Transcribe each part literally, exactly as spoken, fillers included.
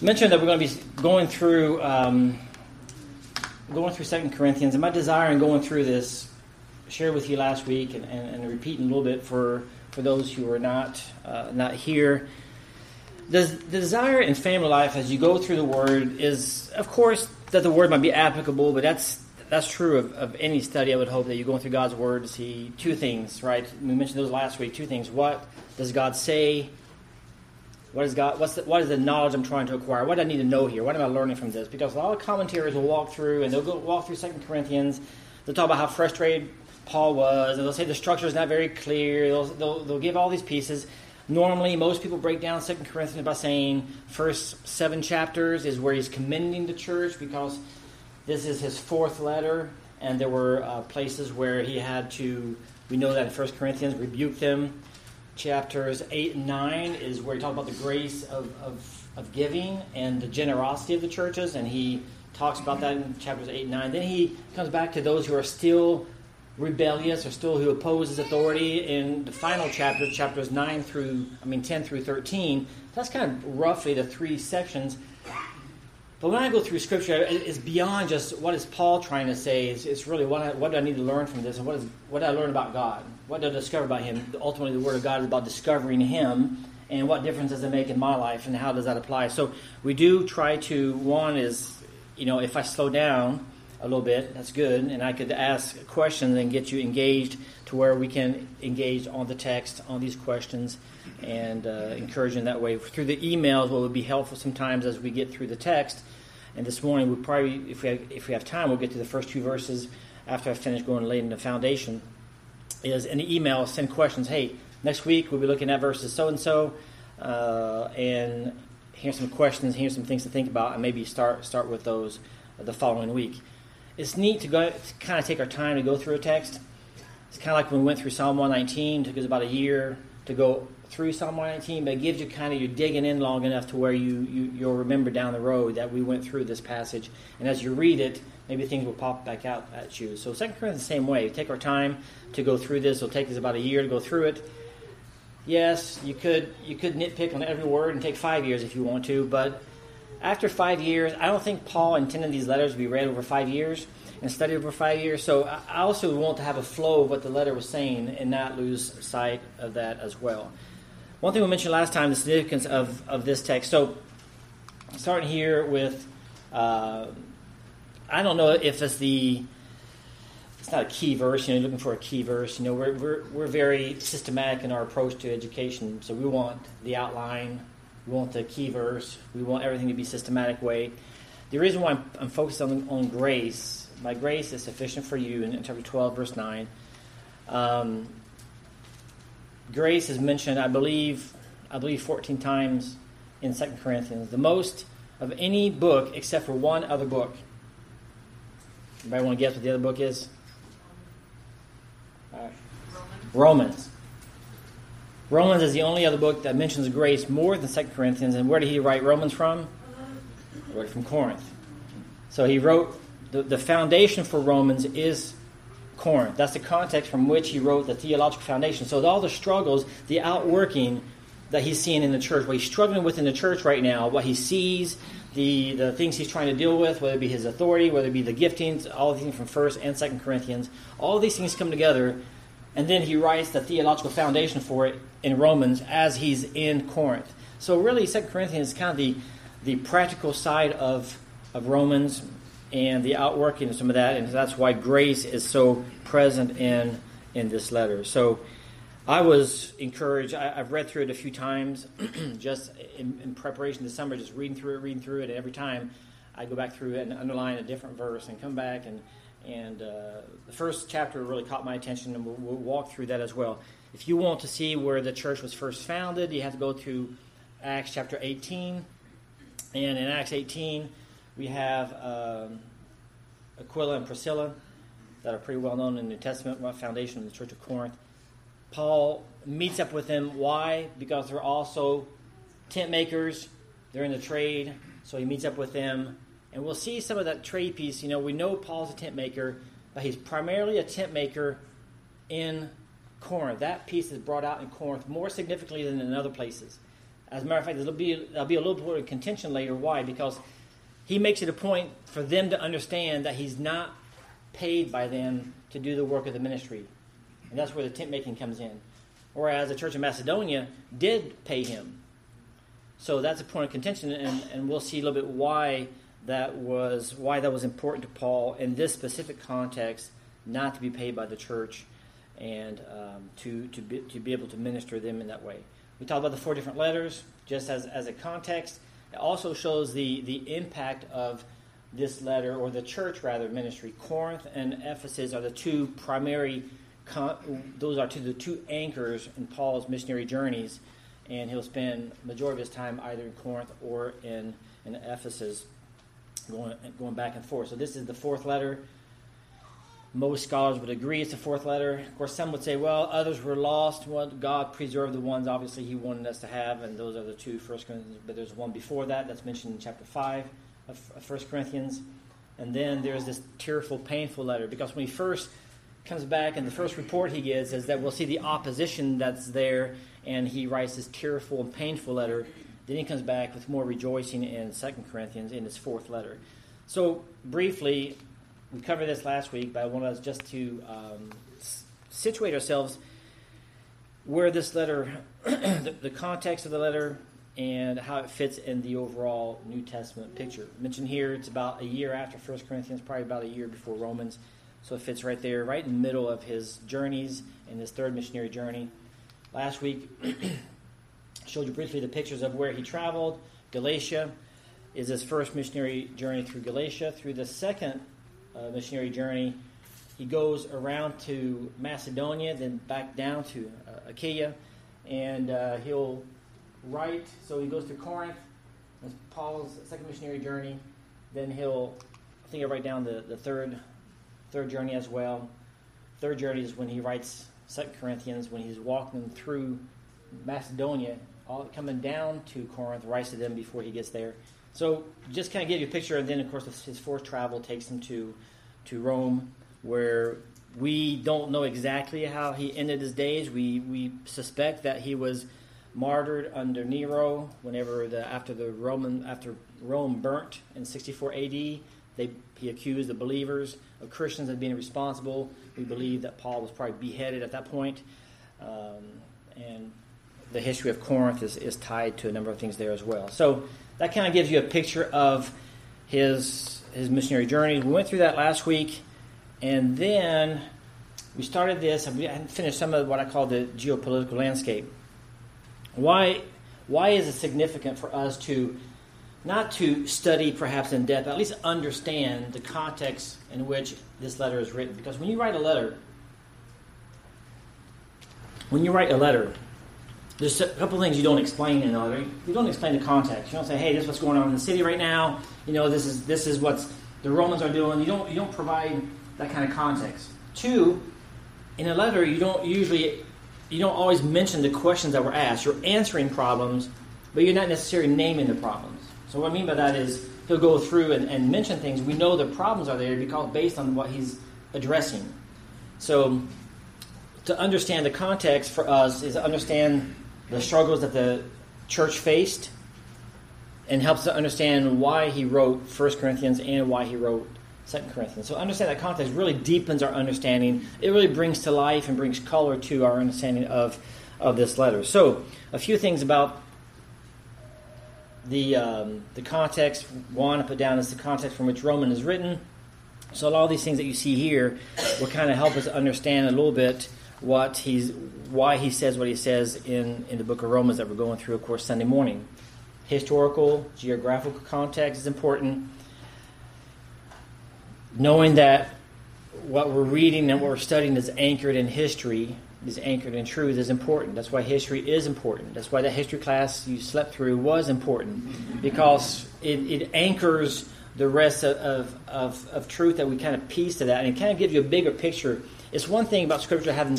mentioned that we're going to be going through um, going through Second Corinthians, and my desire in going through this, I shared with you last week, and, and, and repeating a little bit for, for those who are not uh, not here. The, the desire in family life as you go through the Word is, of course, that the Word might be applicable, but that's that's true of, of any study. I would hope that you're going through God's Word to see two things, right? We mentioned those last week, two things. What does God say? What is God? What's the, what is the knowledge I'm trying to acquire? What do I need to know here? What am I learning from this? Because a lot of commentators will walk through, and they'll go walk through Second Corinthians. They'll talk about how frustrated Paul was, and they'll say the structure is not very clear. They'll, they'll, they'll give all these pieces. Normally, most people break down Second Corinthians by saying first seven chapters is where he's commending the church, because this is his fourth letter, and there were uh, places where he had to, we know that in First Corinthians, rebuke them. Chapters eight and nine is where he talks about the grace of, of, of giving and the generosity of the churches, and he talks about that in chapters eight and nine. Then he comes back to those who are still rebellious or still who oppose his authority in the final chapter, chapters nine through, I mean, ten through thirteen. That's kind of roughly the three sections. But when I go through Scripture, it's beyond just what is Paul trying to say. It's, it's really what, I, what do I need to learn from this, and what is what do I learn about God? What do I discover about Him? Ultimately, the Word of God is about discovering Him, and what difference does it make in my life, and how does that apply? So we do try to, one is, you know, if I slow down a little bit, that's good, and I could ask questions and get you engaged to where we can engage on the text, on these questions, and uh, encourage in that way. Through the emails, what would be helpful sometimes as we get through the text, and this morning, we'll probably, if we have, if we have time, we'll get to the first two verses after I finish going late in the foundation, is in the email, send questions. Hey, next week, we'll be looking at verses so-and-so, uh, and here's some questions, here's some things to think about, and maybe start start with those the following week. It's neat to go to kind of take our time to go through a text. It's kind of like when we went through Psalm one nineteen. It took us about a year to go through Psalm one nineteen, but it gives you kind of, you're digging in long enough to where you, you, you'll remember down the road that we went through this passage. And as you read it, maybe things will pop back out at you. So Second Corinthians, the same way. We take our time to go through this. It'll take us about a year to go through it. Yes, you could you could nitpick on every word and take five years if you want to, but after five years, I don't think Paul intended these letters to be read over five years and studied over five years. So I also want to have a flow of what the letter was saying and not lose sight of that as well. One thing we mentioned last time, the significance of, of this text. So starting here with, uh, I don't know if it's the, it's not a key verse, you know, you're looking for a key verse. You know, we're, we're, we're very systematic in our approach to education. So we want the outline. We want the key verse. We want everything to be systematic way. The reason why I'm, I'm focused on, on grace, my grace is sufficient for you in chapter twelve, verse nine. Um, grace is mentioned, I believe, I believe fourteen times in Second Corinthians. The most of any book except for one other book. Anybody want to guess what the other book is? All right. Romans. Romans. Romans is the only other book that mentions grace more than Second Corinthians. And where did he write Romans from? He wrote it from Corinth. So he wrote, the, the foundation for Romans is Corinth. That's the context from which he wrote the theological foundation. So all the struggles, the outworking that he's seeing in the church, what he's struggling with in the church right now, what he sees, the, the things he's trying to deal with, whether it be his authority, whether it be the giftings, all the things from First and Second Corinthians, all these things come together. And then he writes the theological foundation for it in Romans as he's in Corinth. So really, Second Corinthians is kind of the, the practical side of, of Romans and the outworking of some of that. And that's why grace is so present in, in this letter. So I was encouraged. I, I've read through it a few times just in, in preparation this summer, just reading through it, reading through it. And every time I go back through it and underline a different verse and come back and And uh, the first chapter really caught my attention, and we'll, we'll walk through that as well. If you want to see where the church was first founded, you have to go to Acts chapter eighteen. And in Acts eighteen, we have um, Aquila and Priscilla that are pretty well known in the New Testament, foundation of the Church of Corinth. Paul meets up with them. Why? Because they're also tent makers. They're in the trade. So he meets up with them. And we'll see some of that trade piece. You know, we know Paul's a tent maker, but he's primarily a tent maker in Corinth. That piece is brought out in Corinth more significantly than in other places. As a matter of fact, there'll be, there'll be a little bit of contention later. Why? Because he makes it a point for them to understand that he's not paid by them to do the work of the ministry. And that's where the tent making comes in. Whereas the church in Macedonia did pay him. So that's a point of contention, and, and we'll see a little bit why that was why that was important to Paul in this specific context, not to be paid by the church and um, to, to, be, to be able to minister them in that way. We talked about the four different letters just as, as a context. It also shows the, the impact of this letter, or the church rather, ministry. Corinth and Ephesus are the two primary, con- those are two, the two anchors in Paul's missionary journeys, and he'll spend the majority of his time either in Corinth or in, in Ephesus going, going back and forth. So this is the fourth letter. Most scholars would agree it's the fourth letter. Of course, some would say, well, others were lost. Well, God preserved the ones, obviously, he wanted us to have, and those are the two First Corinthians, but there's one before that that's mentioned in chapter five of First Corinthians. And then there's this tearful, painful letter, because when he first comes back and the first report he gives is that we'll see the opposition that's there, and he writes this tearful and painful letter. Then he comes back with more rejoicing in Second Corinthians in his fourth letter. So, briefly, we covered this last week, but I want us just to um, situate ourselves where this letter, the, the context of the letter, and how it fits in the overall New Testament picture. Mentioned here, it's about a year after First Corinthians, probably about a year before Romans. So it fits right there, right in the middle of his journeys and his third missionary journey. Last week, showed you briefly the pictures of where he traveled. Galatia is his first missionary journey through Galatia. Through the second uh, missionary journey, he goes around to Macedonia, then back down to uh, Achaia, and uh, he'll... Right, so he goes to Corinth, that's Paul's second missionary journey. Then he'll, I think I'll write down the, the third third journey as well. Third journey is when he writes Second Corinthians, when he's walking through Macedonia, all coming down to Corinth, writes to them before he gets there. So just kind of give you a picture, and then, of course, his fourth travel takes him to, to Rome, where we don't know exactly how he ended his days. We, we suspect that he was martyred under Nero, whenever the after the Roman after Rome burnt in sixty-four A D, they he accused the believers of Christians of being responsible. We believe that Paul was probably beheaded at that point, um, and the history of Corinth is, is tied to a number of things there as well. So that kind of gives you a picture of his his missionary journey. We went through that last week, and then we started this, and we finished some of what I call the geopolitical landscape. Why why is it significant for us to not to study perhaps in depth, at least understand the context in which this letter is written? Because when you write a letter, when you write a letter, there's a couple things you don't explain in the letter. You don't explain the context. You don't say, hey, this is what's going on in the city right now, you know, this is this is what the Romans are doing. You don't you don't provide that kind of context. Two, in a letter you don't usually You don't always mention the questions that were asked. You're answering problems, but you're not necessarily naming the problems. So what I mean by that is he'll go through and, and mention things. We know the problems are there because based on what he's addressing. So to understand the context for us is to understand the struggles that the church faced, and helps to understand why he wrote First Corinthians and why he wrote Second Corinthians. So understand that context really deepens our understanding. It really brings to life and brings color to our understanding of, of this letter. So a few things about the um, the context. One I put down is the context from which Roman is written. So a lot of these things that you see here will kind of help us understand a little bit what he's why he says what he says in, in the book of Romans that we're going through, of course, Sunday morning. Historical, geographical context is important. Knowing that what we're reading and what we're studying is anchored in history, is anchored in truth, is important. That's why history is important. That's why that history class you slept through was important, because it, it anchors the rest of, of, of, of truth that we kind of piece to that, and it kind of gives you a bigger picture. It's one thing about Scripture having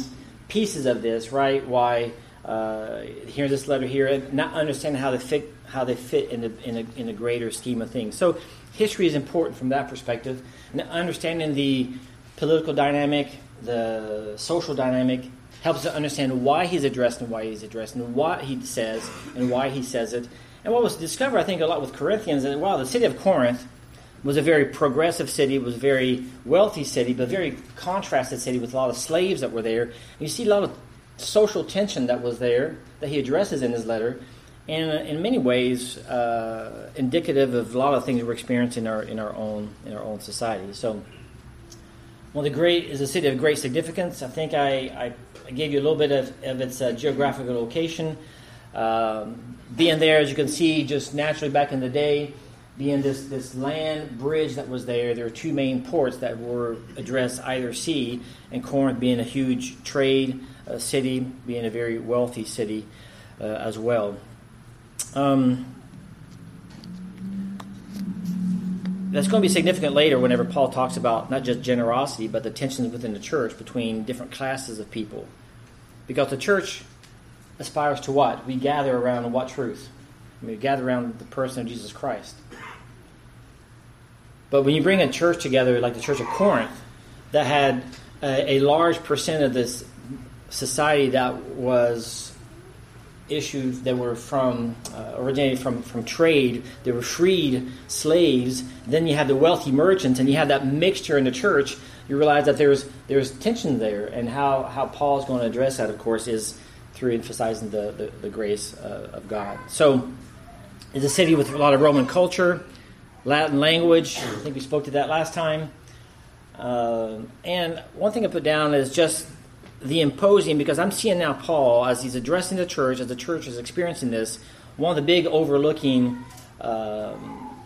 pieces of this, right? Why uh, hearing this letter here and not understanding how they fit, how they fit in the in the in the greater scheme of things. So history is important from that perspective, and understanding the political dynamic, the social dynamic, helps us understand why he's addressed and why he's addressed and what he says and why he says it. And what was discovered, I think, a lot with Corinthians is that while the city of Corinth was a very progressive city, it was a very wealthy city, but a very contrasted city with a lot of slaves that were there. And you see a lot of social tension that was there that he addresses in his letter, and in many ways uh, indicative of a lot of things we're experiencing in our, in our own in our own society. So, well, the great is a city of great significance. I think I, I gave you a little bit of, of its uh, geographical location. Um, being there, as you can see, just naturally back in the day, being this, this land bridge that was there, there were two main ports that were addressed either sea, and Corinth being a huge trade uh, city, being a very wealthy city uh, as well. Um, that's going to be significant later whenever Paul talks about not just generosity, but the tensions within the church between different classes of people. Because the church aspires to what? We gather around what truth? We gather around the person of Jesus Christ. But when you bring a church together, like the Church of Corinth, that had a, a large percent of this society that was issues that were from uh, originated from, from trade, they were freed slaves, then you have the wealthy merchants, and you have that mixture in the church, you realize that there's there's tension there, and how, how Paul's going to address that, of course, is through emphasizing the, the, the grace uh, of God. So, it's a city with a lot of Roman culture, Latin language. I think we spoke to that last time. Uh, and one thing I put down is just the imposing, because I'm seeing now Paul, as he's addressing the church, as the church is experiencing this, one of the big overlooking um,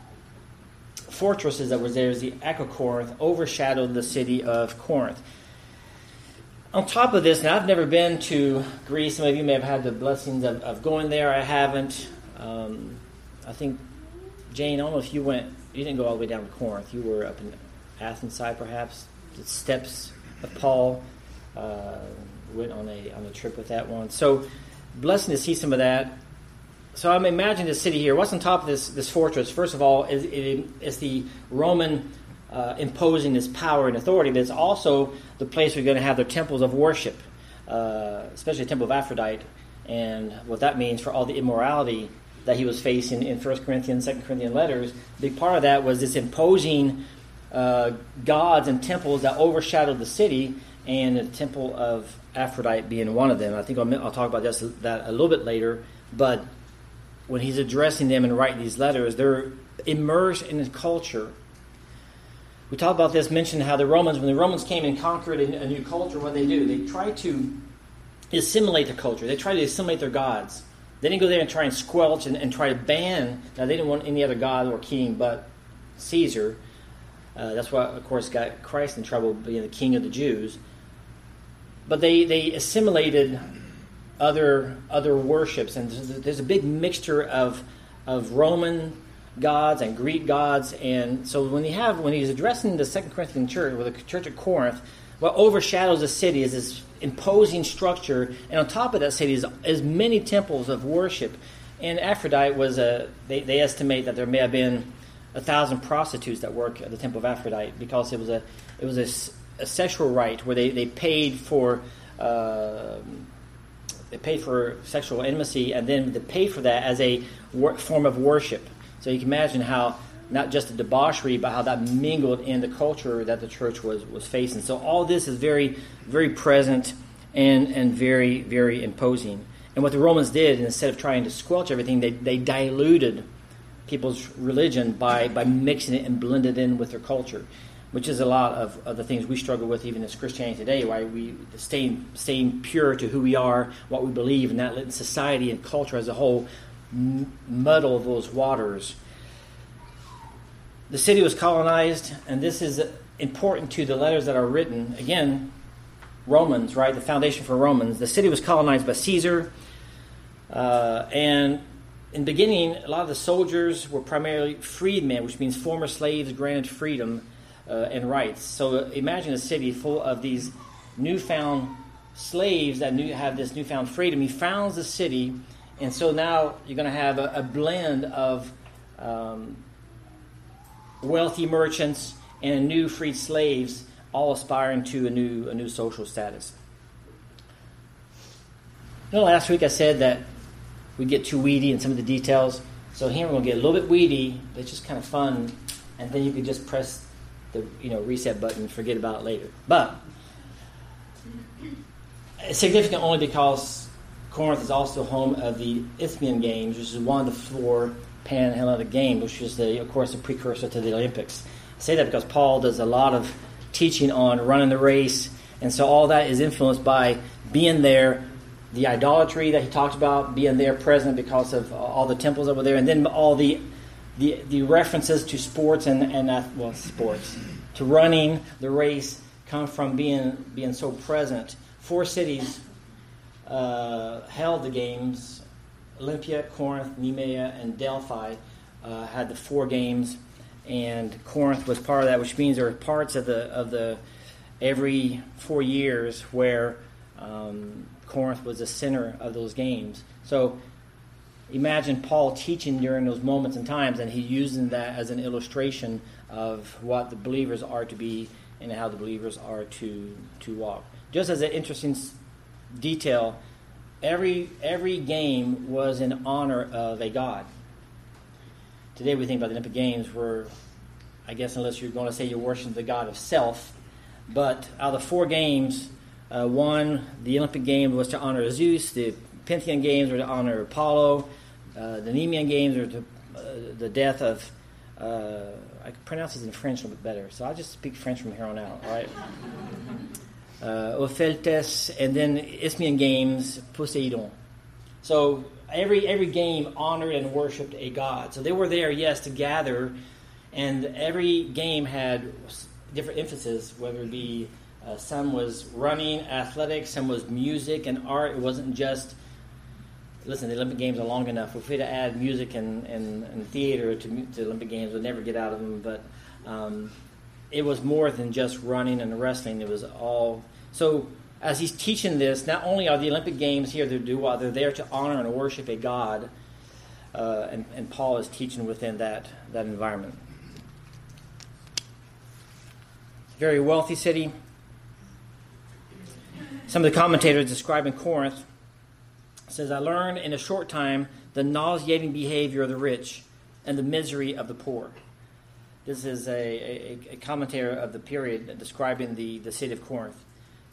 fortresses that was there is the Acrocorinth, overshadowed the city of Corinth. On top of this, now I've never been to Greece. Some of you may have had the blessings of, of going there. I haven't. Um, I think, Jane, I don't know if you went, you didn't go all the way down to Corinth. You were up in Athens side, perhaps. The steps of Paul. Uh, went on a on a trip with that one. So, blessing to see some of that. So I'm imagining the city here. What's on top of this this fortress? First of all, is it, it's the Roman Uh, imposing this power and authority, but it's also the place we're going to have their temples of worship, uh, especially the temple of Aphrodite, and what that means for all the immorality that he was facing in First Corinthians, Second Corinthians letters. A big part of that was this imposing uh, gods and temples that overshadowed the city, and the temple of Aphrodite being one of them. I think I'll, I'll talk about this, that a little bit later, but when he's addressing them and writing these letters, they're immersed in the culture. We talked about this, mentioned how the Romans, when the Romans came and conquered a new culture, what did they do? They tried to assimilate the culture. They tried to assimilate their gods. They didn't go there and try and squelch and, and try to ban. Now, they didn't want any other god or king but Caesar. Uh, that's what, of course, got Christ in trouble, being the king of the Jews. But they, they assimilated other other worships. And there's a big mixture of of Roman gods and Greek gods, and so when you have when he's addressing the Second Corinthian church, or the church of Corinth, what overshadows the city is this imposing structure, and on top of that city is as many temples of worship. And Aphrodite was a they, they estimate that there may have been a thousand prostitutes that work at the temple of Aphrodite, because it was a it was a, a sexual rite where they they paid for. Uh, they paid for sexual intimacy, and then they pay for that as a wor- form of worship. So you can imagine how, not just the debauchery, but how that mingled in the culture that the church was, was facing. So all this is very, very present and, and very, very imposing. And what the Romans did, instead of trying to squelch everything, they, they diluted people's religion by, by mixing it and blended it in with their culture, which is a lot of, of the things we struggle with even as Christianity today, right? We staying, staying pure to who we are, what we believe, and not letting society and culture as a whole muddle those waters. The city was colonized, and this is important to the letters that are written. Again, Romans, right? The foundation for Romans. The city was colonized by Caesar, uh, and in the beginning, a lot of the soldiers were primarily freedmen, which means former slaves granted freedom uh, and rights. So imagine a city full of these newfound slaves that knew, have this newfound freedom. He founds the city. And so now you're going to have a, a blend of um, wealthy merchants and new freed slaves, all aspiring to a new a new social status. You know, last week I said that we get too weedy in some of the details. So here we're going to get a little bit weedy, but it's just kind of fun. And then you can just press the you know reset button and forget about it later. But it's significant only because Corinth is also home of the Isthmian Games, which is one of the four Panhellenic Games, which is, the, of course, the precursor to the Olympics. I say that because Paul does a lot of teaching on running the race, and so all that is influenced by being there, the idolatry that he talked about, being there present because of all the temples over there, and then all the the, the references to sports and, and well, sports, to running the race come from being being so present. Four cities Uh, held the games. Olympia, Corinth, Nemea, and Delphi uh, had the four games, and Corinth was part of that, which means there are parts of the of the every four years where um, Corinth was the center of those games. So imagine Paul teaching during those moments and times, and he's using that as an illustration of what the believers are to be and how the believers are to to walk. Just as an interesting detail, every every game was in honor of a god. Today we think about the Olympic Games where, I guess unless you're going to say you're worshiping the god of self, but out of the four games, uh, one, the Olympic Games was to honor Zeus, the Pentheon Games were to honor Apollo, uh, the Nemean Games were to uh, the death of, uh, I can pronounce this in French a little bit better, so I'll just speak French from here on out, all right? Uh, Opheltes, and then Isthmian Games, Poseidon. So every every game honored and worshipped a god. So they were there, yes, to gather, and every game had different emphasis, whether it be uh, some was running, athletics, some was music and art. It wasn't just, listen, the Olympic Games are long enough. If we had to add music and, and, and theater to, to the Olympic Games, we'd never get out of them, but um, it was more than just running and wrestling. It was all. So as he's teaching this, not only are the Olympic Games here to do what, they're there to honor and worship a god, uh, and, and Paul is teaching within that, that environment. Very wealthy city. Some of the commentators describing Corinth says, "I learned in a short time the nauseating behavior of the rich and the misery of the poor." This is a, a, a commentator of the period describing the, the city of Corinth.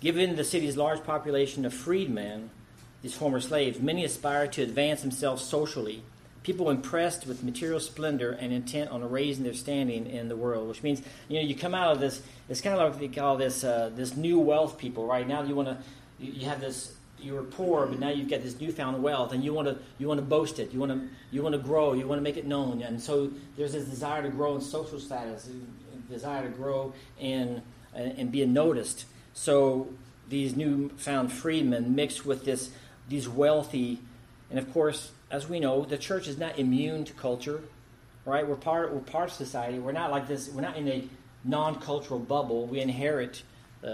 "Given the city's large population of freedmen, these former slaves, many aspire to advance themselves socially, people impressed with material splendor and intent on raising their standing in the world," which means, you know, you come out of this, it's kind of like they call this uh, this new wealth people, right? Now you want to, you have this, you were poor, but now you've got this newfound wealth, and you want to you want to boast it, you want to you want to grow, you want to make it known, and so there's this desire to grow in social status, desire to grow in and, and being noticed. So these newfound freedmen mixed with this, these wealthy, and of course, as we know, the church is not immune to culture, right? We're part we're part of society. We're not like this. We're not in a non-cultural bubble. We inherit uh,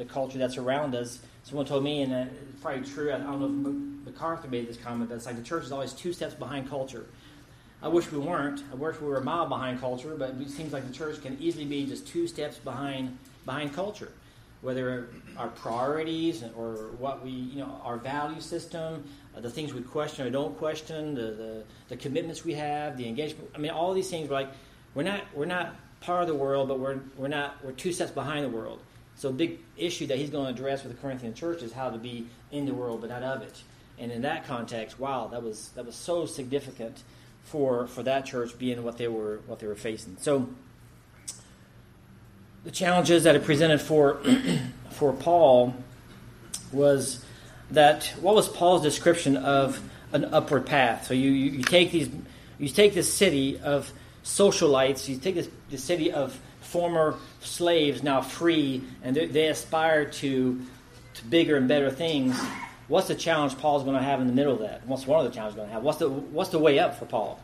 the culture that's around us. Someone told me, and it's probably true. I don't know if MacArthur made this comment, but it's like the church is always two steps behind culture. I wish we weren't. I wish we were a mile behind culture, but it seems like the church can easily be just two steps behind behind culture. Whether our priorities or what we, you know, our value system, uh, the things we question or don't question, the, the the commitments we have, the engagement. I mean, all these things. We're like, we're not we're not part of the world, but we're we're not we're two steps behind the world. So, a big issue that he's going to address with the Corinthian church is how to be in the world but not of it. And in that context, wow, that was that was so significant for for that church being what they were what they were facing. So, the challenges that it presented for for Paul was that what was Paul's description of an upward path? So you, you, you take these you take this city of socialites, you take this the city of former slaves now free, and they, they aspire to to bigger and better things. What's the challenge Paul's going to have in the middle of that? What's one of the challenges going to have? What's the what's the way up for Paul?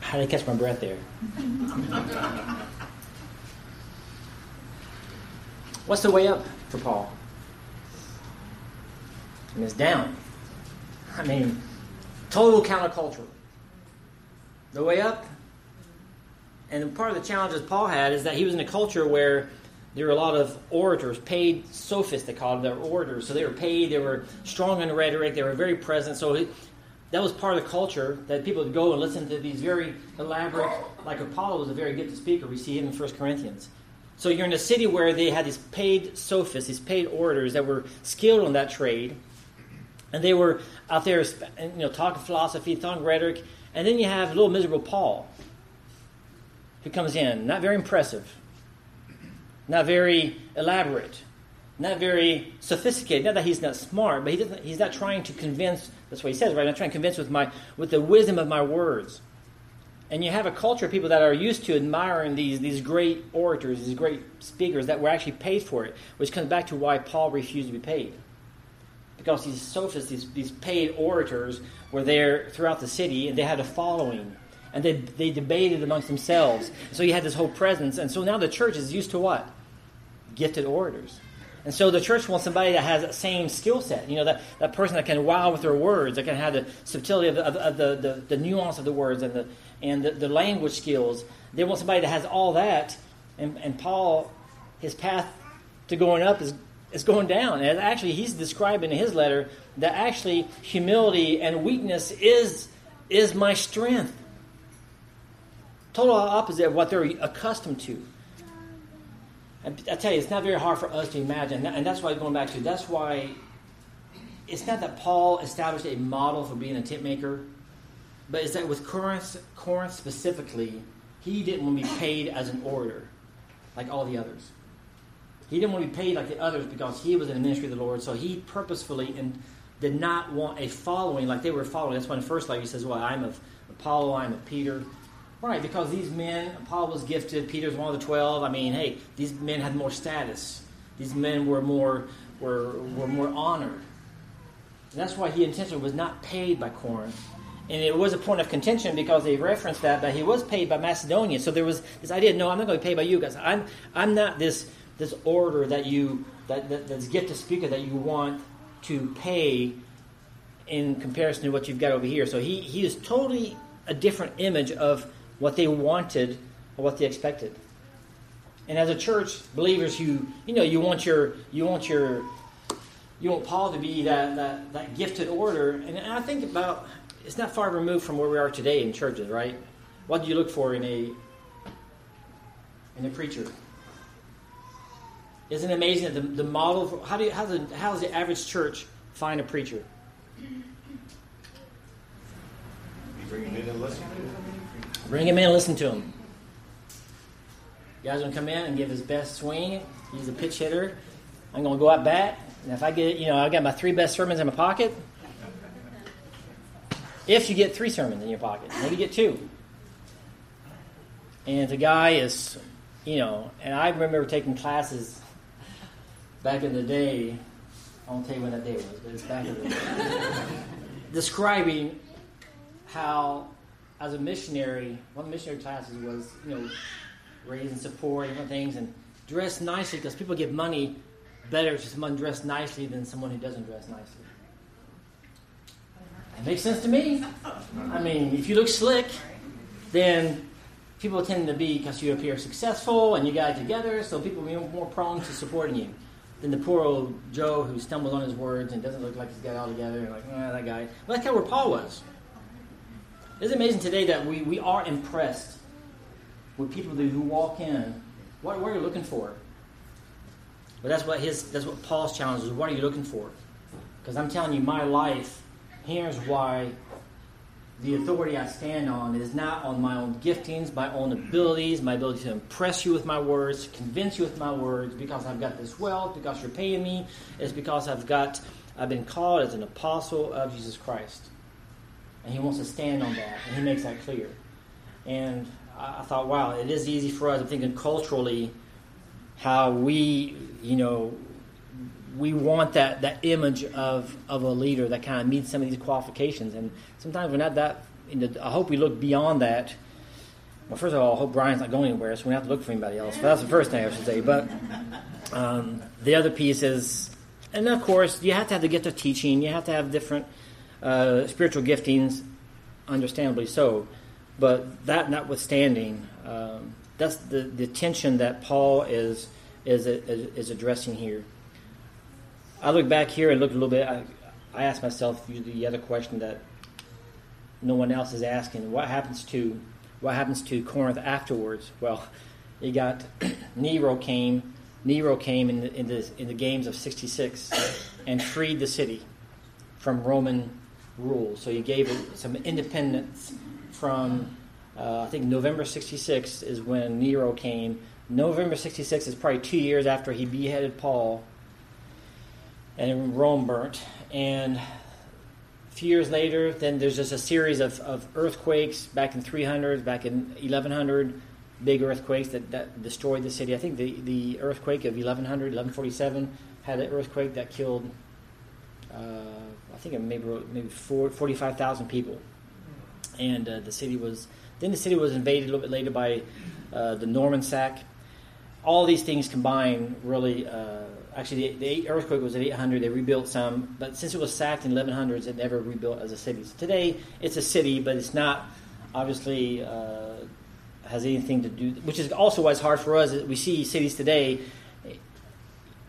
How did I catch my breath there? What's the way up for Paul? I mean, it's down. I mean, total countercultural. The way up, and part of the challenges Paul had is that he was in a culture where There were a lot of orators, paid sophists, they called them, they were orators. So they were paid, they were strong in rhetoric, they were very present. So it, that was part of the culture, that people would go and listen to these very elaborate, like Apollo was a very gifted speaker. We see him in First Corinthians. So you're in a city where they had these paid sophists, these paid orators that were skilled in that trade. And they were out there, you know, talking philosophy, talking rhetoric. And then you have little miserable Paul, who comes in, not very impressive, not very elaborate, not very sophisticated. Not that he's not smart, but he doesn't, he's not trying to convince. That's what he says, right? I'm not trying to convince with my with the wisdom of my words. And you have a culture of people that are used to admiring these these great orators, these great speakers that were actually paid for it, which comes back to why Paul refused to be paid. Because these sophists, these, these paid orators, were there throughout the city, and they had a following. And they they debated amongst themselves. So you had this whole presence. And so now the church is used to what? Gifted orators. And so the church wants somebody that has that same skill set. You know, that, that person that can wow with their words, that can have the subtlety of the, of, of the, the, the nuance of the words and the and the, the language skills. They want somebody that has all that. And, and Paul, his path to going up is, is going down. And actually he's describing in his letter that actually humility and weakness is is my strength. Total opposite of what they're accustomed to. And I tell you, it's not very hard for us to imagine. And that's why, going back to, that's why it's not that Paul established a model for being a tent maker, but it's that with Corinth, Corinth specifically, he didn't want to be paid as an orator like all the others. He didn't want to be paid like the others because he was in the ministry of the Lord, so he purposefully and did not want a following like they were following. That's why in the first letter he says, well, I'm of Apollo, I'm of Peter. Right, because these men, Apollo was gifted, Peter's one of the twelve. I mean, hey, these men had more status. These men were more were were more honored. And that's why he intentionally was not paid by Corinth. And it was a point of contention because they referenced that, that he was paid by Macedonia. So there was this idea, no, I'm not going to be paid by you guys. I'm I'm not this this orator that you that, that that's gifted speaker that you want to pay in comparison to what you've got over here. So he, he is totally a different image of what they wanted or what they expected. And as a church, believers, you you know, you want your you want your you want Paul to be that, that, that gifted orator. And I think about it's not far removed from where we are today in churches, right? What do you look for in a in a preacher? Isn't it amazing that the, the model for, how do you, how does the, how does the average church find a preacher? You bring him in and listen to him. Bring him in and listen to him. You guys going to come in and give his best swing. He's a pitch hitter. I'm going to go out bat. And if I get, you know, I got my three best sermons in my pocket. If you get three sermons in your pocket, maybe get two. And the guy is, you know, and I remember taking classes back in the day. I won't tell you when that day was, but it's back in the day. Describing how, as a missionary, one of the missionary classes was, you know, raising support and different things, and dress nicely, because people give money better to someone dressed nicely than someone who doesn't dress nicely. That makes sense to me. I mean, if you look slick, then people tend to be, because you appear successful and you got it together, so people are more prone to supporting you than the poor old Joe who stumbles on his words and doesn't look like he's got it all together, and like, ah, that guy. Well, that's kind of where Paul was. It's amazing today that we, we are impressed with people who walk in. What, what are you looking for? But that's what his that's what Paul's challenge is. What are you looking for? Because I'm telling you, my life, here's why the authority I stand on is not on my own giftings, my own abilities, my ability to impress you with my words, convince you with my words, because I've got this wealth, because you're paying me. It's because I've got I've been called as an apostle of Jesus Christ. And he wants to stand on that, and he makes that clear. And I thought, wow, it is easy for us. I'm thinking culturally how we, you know, we want that, that image of, of a leader that kind of meets some of these qualifications. And sometimes we're not that, you know, I hope we look beyond that. Well, first of all, I hope Brian's not going anywhere, so we don't have to look for anybody else. But that's the first thing I should say. But um, the other piece is, and of course, you have to have the gift of teaching. You have to have different Uh, spiritual giftings, understandably so, but that notwithstanding, um, that's the, the tension that Paul is is is addressing here. I look back here and look a little bit. I, I ask myself the other question that no one else is asking: What happens to what happens to Corinth afterwards? Well, you got Nero came. Nero came in the, in the in the games of sixty-six and freed the city from Roman rule. So he gave it some independence from. Uh, I think November sixty-six is when Nero came. November sixty-six is probably two years after he beheaded Paul and Rome burnt. And a few years later, then there's just a series of, of earthquakes back in three hundred, back in eleven hundred, big earthquakes that, that destroyed the city. I think the, the earthquake of eleven hundred, eleven forty-seven, had an earthquake that killed, uh, I think it maybe, maybe forty-five thousand people. And uh, the city was... Then the city was invaded a little bit later by uh, the Norman sack. All these things combined really, uh, actually the, the earthquake was at eight hundred, they rebuilt some, but since it was sacked in eleven hundreds, it never rebuilt as a city. So today, it's a city, but it's not, obviously, uh, has anything to do, which is also why it's hard for us. We see cities today,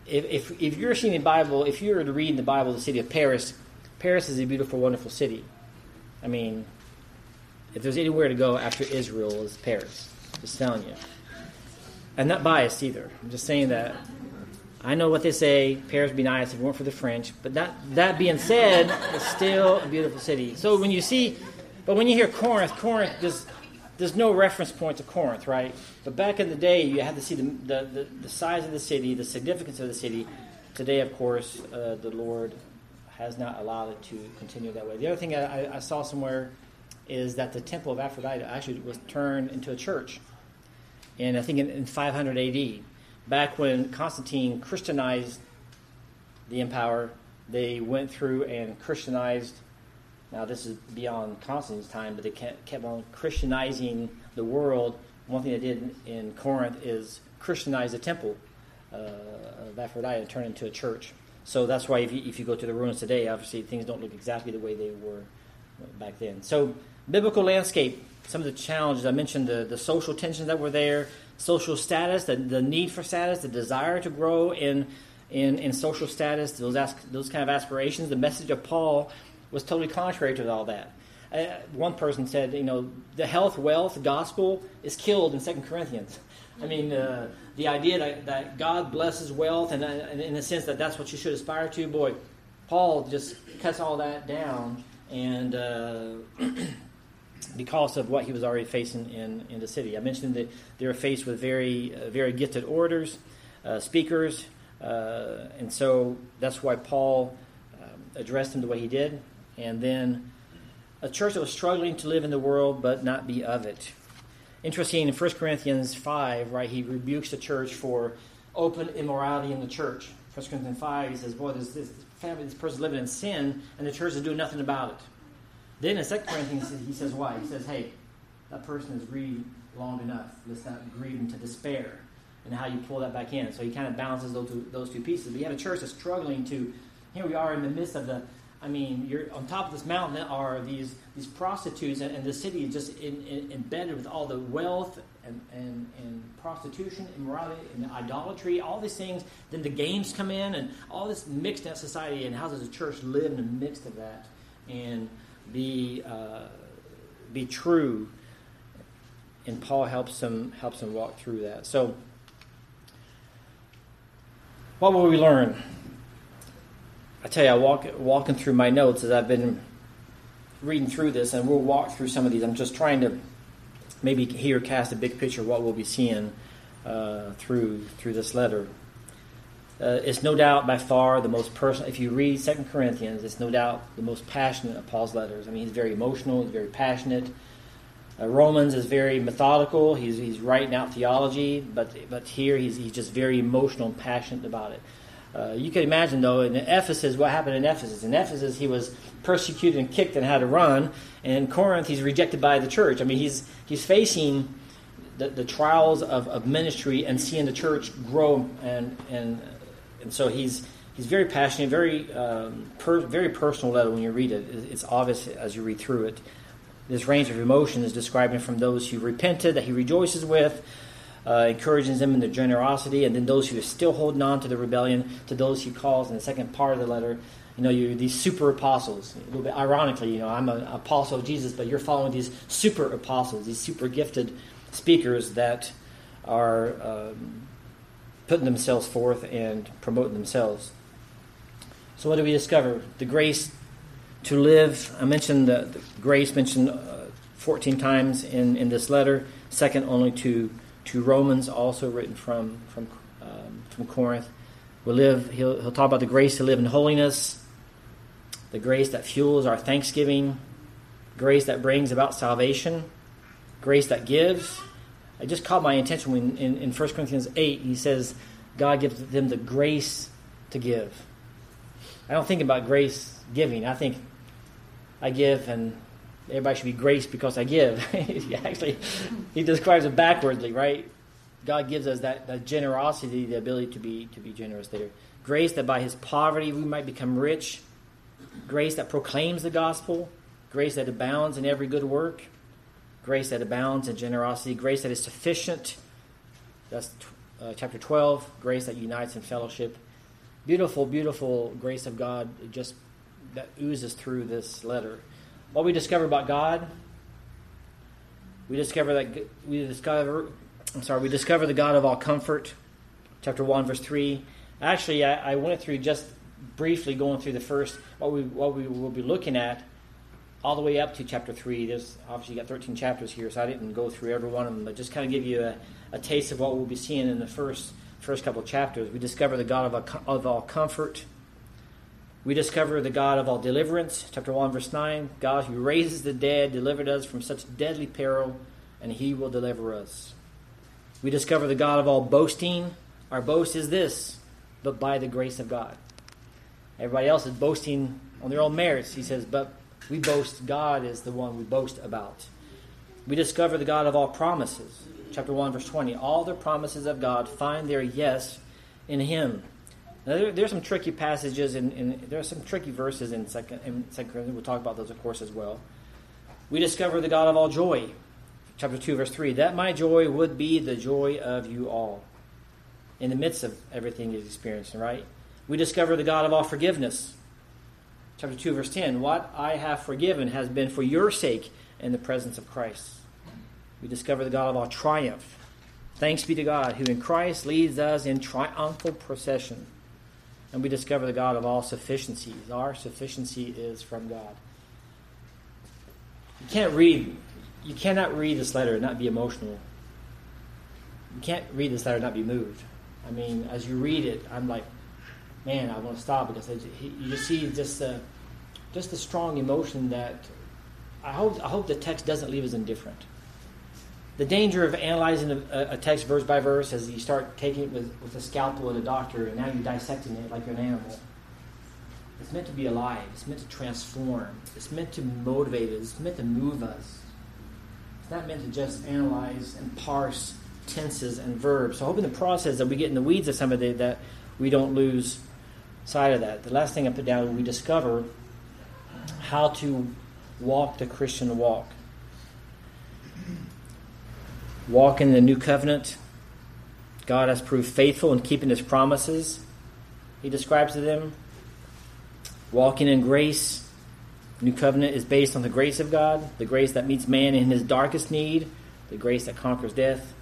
if, if, if you're seeing the Bible, if you were to read in the Bible the city of Paris, Paris is a beautiful, wonderful city. I mean... If there's anywhere to go after Israel, it's Paris. Just telling you. I'm not biased either. I'm just saying that. I know what they say. Paris would be nice if it weren't for the French. But that that being said, it's still a beautiful city. So when you see, but when you hear Corinth, Corinth, there's, there's no reference point to Corinth, right? But back in the day, you had to see the the, the, the size of the city, the significance of the city. Today, of course, uh, the Lord has not allowed it to continue that way. The other thing I, I saw somewhere... is that the temple of Aphrodite actually was turned into a church. And I think in, in five hundred A D, back when Constantine Christianized the empire, they went through and Christianized, now this is beyond Constantine's time, but they kept, kept on Christianizing the world. One thing they did in, in Corinth is Christianize the temple uh, of Aphrodite and turn it into a church. So that's why if you, if you go to the ruins today, obviously things don't look exactly the way they were back then. So... biblical landscape, some of the challenges. I mentioned the, the social tensions that were there, social status, the, the need for status, the desire to grow in in, in social status, those ask, those kind of aspirations. The message of Paul was totally contrary to all that. Uh, one person said, you know, the health, wealth, gospel is killed in Second Corinthians. I mean, uh, the idea that, that God blesses wealth and, uh, and in the sense that that's what you should aspire to, boy, Paul just cuts all that down and... Uh, because of what he was already facing in, in the city. I mentioned that they were faced with very uh, very gifted orators, uh, speakers, uh, and so that's why Paul um, addressed them the way he did. And then a church that was struggling to live in the world but not be of it. Interesting, in First Corinthians five, right, he rebukes the church for open immorality in the church. First Corinthians five, he says, boy, this, this family, this person's living in sin, and the church is doing nothing about it. Then in Second Corinthians, he says why? He says, hey, that person has grieved long enough. Let's not grieve him to despair, and how you pull that back in. So he kind of balances those two, those two pieces. But you have a church that's struggling to, here we are in the midst of the, I mean, you're on top of this mountain are these these prostitutes, and, and the city is just in, in, embedded with all the wealth and, and, and prostitution, immorality, and idolatry, all these things. Then the games come in, and all this mixed up society, and how does the church live in the midst of that? And... Be uh, be true, and Paul helps them helps them walk through that. So, what will we learn? I tell you, I walk walking through my notes as I've been reading through this, and we'll walk through some of these. I'm just trying to maybe here cast a big picture of what we'll be seeing uh, through through this letter. Uh, it's no doubt by far the most personal. If you read Second Corinthians, it's no doubt the most passionate of Paul's letters. I mean, he's very emotional. He's very passionate. Uh, Romans is very methodical. He's he's writing out theology, but but here he's he's just very emotional and passionate about it. Uh, you can imagine, though, in Ephesus, what happened in Ephesus. In Ephesus, he was persecuted and kicked and had to run. And in Corinth, he's rejected by the church. I mean, he's he's facing the, the trials of, of ministry and seeing the church grow and and. And so he's he's very passionate, very um, per, very personal letter when you read it. It's obvious as you read through it. This range of emotion is describing from those who repented, that he rejoices with, uh, encouraging them in their generosity, and then those who are still holding on to the rebellion, to those he calls in the second part of the letter, you know, you these super apostles. A little bit ironically, you know, I'm an apostle of Jesus, but you're following these super apostles, these super gifted speakers that are um, putting themselves forth and promoting themselves. So what do we discover? The grace to live. I mentioned the, the grace mentioned uh, fourteen times in, in this letter, second only to to Romans, also written from from um, from Corinth. We we'll live. He'll he'll talk about the grace to live in holiness, the grace that fuels our thanksgiving, grace that brings about salvation, grace that gives. It just caught my attention when in, in First Corinthians eight he says God gives them the grace to give. I don't think about grace giving. I think I give and everybody should be graced because I give. Actually, he describes it backwardly, right? God gives us that, that generosity, the ability to be to be generous there. Grace that by his poverty we might become rich. Grace that proclaims the gospel. Grace that abounds in every good work. Grace that abounds in generosity. Grace that is sufficient. That's uh, chapter twelve. Grace that unites in fellowship. Beautiful, beautiful grace of God just that oozes through this letter. What we discover about God, we discover that we discover. I'm sorry, we discover the God of all comfort, chapter one, verse three. Actually, I, I went through just briefly going through the first, what we what we will be looking at, all the way up to chapter three. There's obviously you got thirteen chapters here, so I didn't go through every one of them, but just kind of give you a, a taste of what we'll be seeing in the first first couple of chapters. We discover the God of, of all comfort. We discover the God of all deliverance, chapter one, verse nine. God who raises the dead, delivered us from such deadly peril, and he will deliver us. We discover the God of all boasting. Our boast is this, but by the grace of God. Everybody else is boasting on their own merits, he says, but we boast. God is the one we boast about. We discover the God of all promises. Chapter one, verse twenty. All the promises of God find their yes in him. Now, there, there's some tricky passages, and there are some tricky verses in Second Corinthians. We'll talk about those, of course, as well. We discover the God of all joy. Chapter two, verse three, that my joy would be the joy of you all in the midst of everything he's experiencing, right? We discover the God of all forgiveness. Chapter two, verse ten, what I have forgiven has been for your sake in the presence of Christ. We discover the God of all triumph. Thanks be to God, who in Christ leads us in triumphal procession. And we discover the God of all sufficiency. Our sufficiency is from God. You can't read... You cannot read this letter and not be emotional. You can't read this letter and not be moved. I mean, as you read it, I'm like, man, I want to stop because you see just the, just the strong emotion that I hope I hope the text doesn't leave us indifferent. The danger of analyzing a, a text verse by verse is you start taking it with, with a scalpel at a doctor, and now you're dissecting it like you're an animal. It's meant to be alive. It's meant to transform. It's meant to motivate us. It's meant to move us. It's not meant to just analyze and parse tenses and verbs. So I hope in the process that we get in the weeds of some of it, that we don't lose sight of that. The last thing I put down, we discover how to walk the Christian walk. Walk in the new covenant. God has proved faithful in keeping his promises. He describes to them. Walking in grace. New covenant is based on the grace of God, the grace that meets man in his darkest need, the grace that conquers death.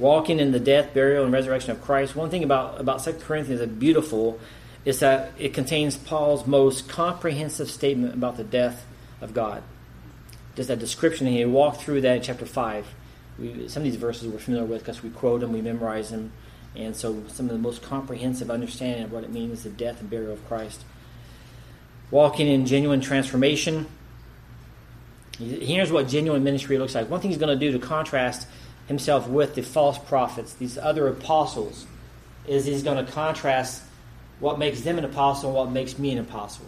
Walking in the death, burial, and resurrection of Christ. One thing about, about Second Corinthians that's beautiful is that it contains Paul's most comprehensive statement about the death of God. Just that description, he walked through that in chapter five. We, some of these verses we're familiar with because we quote them, we memorize them. And so some of the most comprehensive understanding of what it means, the death and burial of Christ. Walking in genuine transformation. Here's what genuine ministry looks like. One thing he's going to do to contrast himself with the false prophets, these other apostles, is he's going to contrast what makes them an apostle and what makes me an apostle.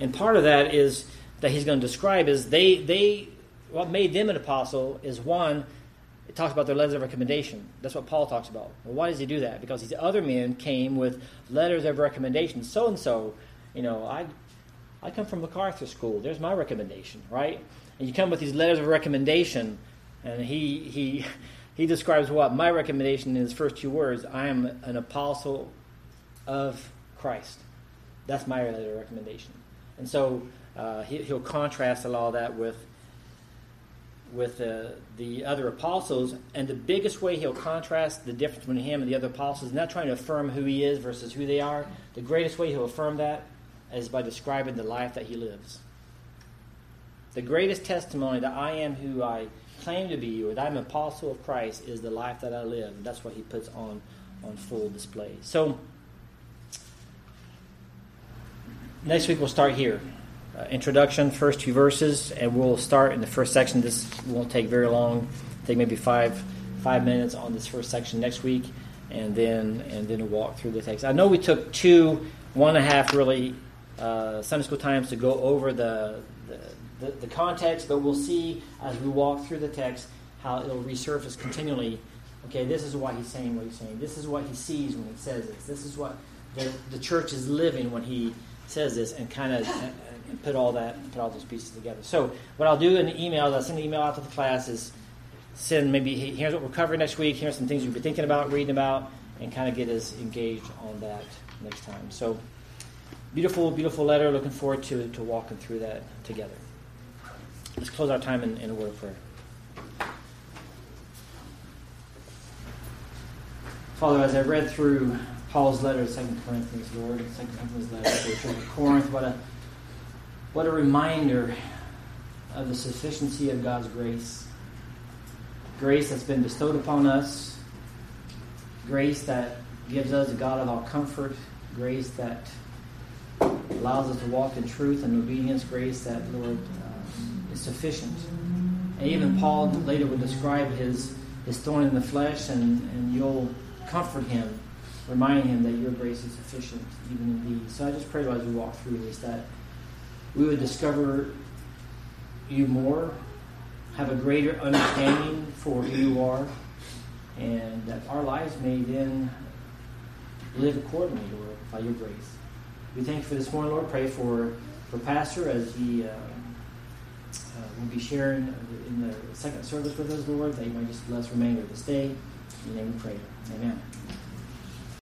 And part of that is that he's going to describe is they they what made them an apostle is one, it talks about their letters of recommendation. That's what Paul talks about. Well, why does he do that? Because these other men came with letters of recommendation. So and so, you know, I. I come from MacArthur School. There's my recommendation, right? And you come with these letters of recommendation, and he he he describes what my recommendation in his first two words, I am an apostle of Christ. That's my recommendation. And so uh, he, he'll contrast a lot of that with with uh, the other apostles. And the biggest way he'll contrast the difference between him and the other apostles, not trying to affirm who he is versus who they are, the greatest way he'll affirm that is by describing the life that he lives. The greatest testimony that I am who I claim to be, or that I'm an apostle of Christ, is the life that I live. And that's what he puts on, on full display. So next week we'll start here. Uh, introduction, first two verses, and we'll start in the first section. This won't take very long. Take maybe five five minutes on this first section next week, and then and then we'll walk through the text. I know we took two, one and a half really uh, Sunday school times to go over the the, the the context, but we'll see as we walk through the text how it'll resurface continually. Okay, this is why he's saying what he's saying. This is what he sees when he says this. This is what the, the church is living when he says this, and kind of. And put all that, put all those pieces together. So what I'll do in the email, I'll send an email out to the class, is send maybe here's what we're covering next week, here's some things we've been thinking about, reading about, and kind of get us engaged on that next time. So beautiful, beautiful letter. Looking forward to to walking through that together. Let's close our time in, in a word of prayer. Father, as I read through Paul's letter to Second Corinthians, Lord, Second Corinthians letter to Corinth, what a What a reminder of the sufficiency of God's grace. Grace that's been bestowed upon us. Grace that gives us a God of all comfort. Grace that allows us to walk in truth and obedience. Grace that, Lord, uh, is sufficient. And even Paul later would describe his, his thorn in the flesh, and, and you'll comfort him, remind him that your grace is sufficient, even in these. So I just pray as we walk through this that we would discover you more, have a greater understanding for who you are, and that our lives may then live accordingly, Lord, by your grace. We thank you for this morning, Lord. Pray for, for Pastor as he uh, uh, will be sharing in the second service with us, Lord, that you might just bless the remainder of this day. In your name we pray. Amen.